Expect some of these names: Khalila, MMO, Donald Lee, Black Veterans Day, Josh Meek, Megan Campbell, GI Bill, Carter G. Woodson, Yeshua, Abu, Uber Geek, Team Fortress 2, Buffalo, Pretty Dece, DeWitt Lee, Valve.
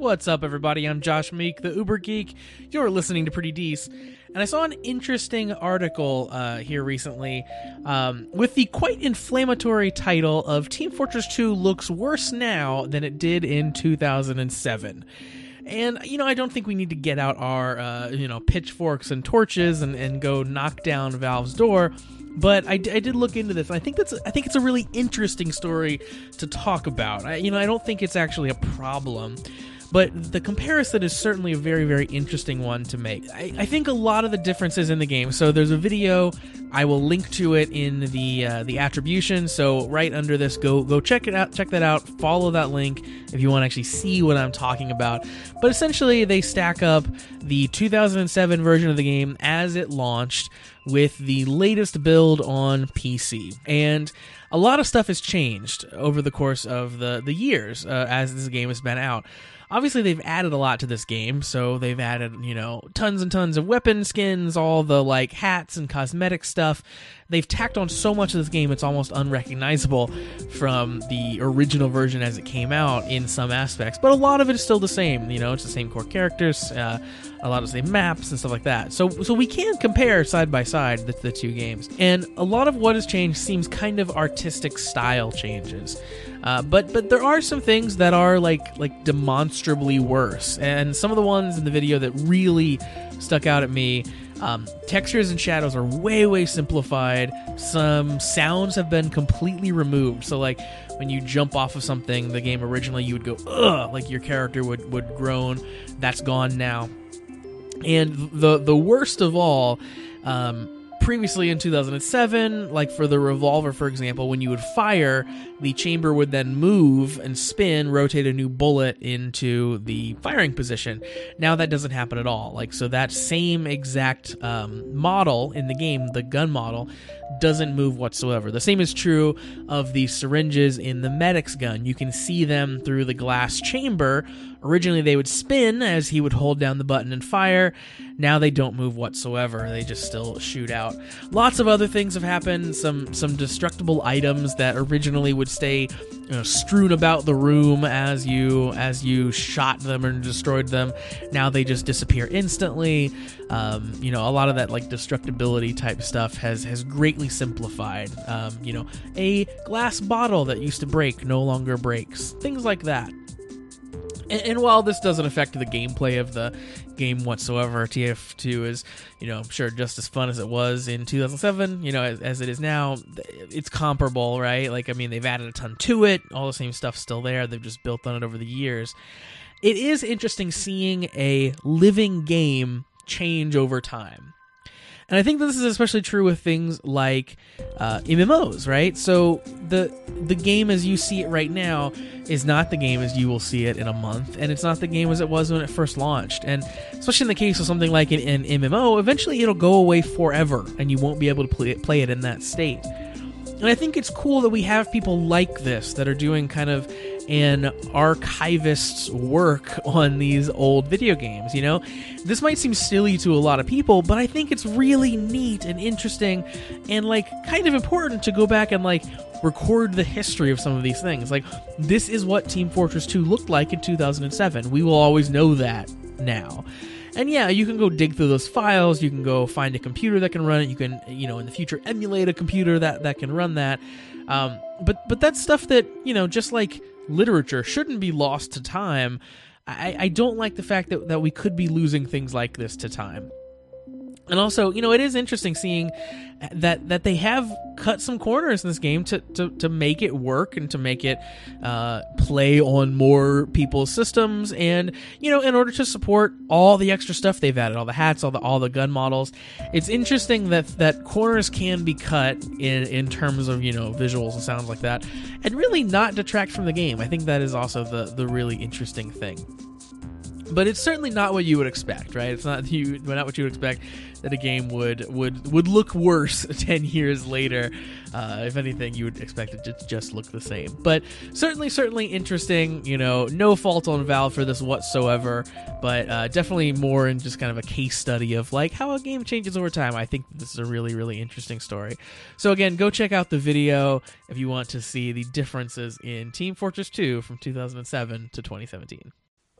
What's up, everybody? I'm Josh Meek, the Uber Geek. You're listening to Pretty Dece. And I saw an interesting article here recently with the quite inflammatory title of Team Fortress 2 looks worse now than it did in 2007. And, you know, I don't think we need to get out our, pitchforks and torches and go knock down Valve's door. But I did look into this, and I think it's a really interesting story to talk about. I don't think it's actually a problem, but the comparison is certainly a very, very interesting one to make. I think a lot of the differences in the game, so there's a video, I will link to it in the attribution, so right under this, go check that out, follow that link if you want to actually see what I'm talking about. But essentially, they stack up the 2007 version of the game as it launched with the latest build on PC. And a lot of stuff has changed over the course of the years as this game has been out. Obviously, they've added a lot to this game, so they've added, tons and tons of weapon skins, all the, hats and cosmetic stuff. They've tacked on so much of this game, it's almost unrecognizable from the original version as it came out in some aspects. But a lot of it is still the same, it's the same core characters, a lot of the same maps and stuff like that. So we can compare side by side the two games. And a lot of what has changed seems kind of artistic style changes. But there are some things that are, like demonstrably worse. And some of the ones in the video that really stuck out at me, textures and shadows are way, way simplified. Some sounds have been completely removed. So, when you jump off of something, the game originally, you would go, ugh, your character would groan. That's gone now. And the worst of all, previously in 2007, for the revolver, for example, when you would fire, the chamber would then move and spin, rotate a new bullet into the firing position. Now that doesn't happen at all. So that same exact model in the game, the gun model, doesn't move whatsoever. The same is true of the syringes in the medic's gun. You can see them through the glass chamber. Originally, they would spin as he would hold down the button and fire. Now they don't move whatsoever. They just still shoot out. Lots of other things have happened. Some destructible items that originally would stay, strewn about the room as you shot them and destroyed them. Now they just disappear instantly. A lot of that destructibility type stuff has greatly simplified. A glass bottle that used to break no longer breaks. Things like that. And while this doesn't affect the gameplay of the game whatsoever, TF2 is, sure, just as fun as it was in 2007, as it is now. It's comparable, right? They've added a ton to it. All the same stuff's still there. They've just built on it over the years. It is interesting seeing a living game change over time. And I think this is especially true with things like MMOs, right? So the game as you see it right now is not the game as you will see it in a month, and it's not the game as it was when it first launched. And especially in the case of something like an MMO, eventually it'll go away forever, and you won't be able to play it in that state. And I think it's cool that we have people like this that are doing kind of an archivist's work on these old video games, This might seem silly to a lot of people, but I think it's really neat and interesting and, kind of important to go back and, record the history of some of these things. This is what Team Fortress 2 looked like in 2007. We will always know that now. And yeah, you can go dig through those files, you can go find a computer that can run it, you can, in the future emulate a computer that can run that. But that's stuff that, just like literature shouldn't be lost to time. I don't like the fact that we could be losing things like this to time. And also, it is interesting seeing that they have cut some corners in this game to make it work and to make it play on more people's systems. And, in order to support all the extra stuff they've added, all the hats, all the gun models, it's interesting that corners can be cut in terms of, visuals and sounds like that, and really not detract from the game. I think that is also the really interesting thing. But it's certainly not what you would expect, right? It's not what you would expect that a game would look worse 10 years later. If anything, you would expect it to just look the same. But certainly interesting, no fault on Valve for this whatsoever, but definitely more in just kind of a case study of how a game changes over time. I think this is a really, really interesting story. So again, go check out the video if you want to see the differences in Team Fortress 2 from 2007 to 2017.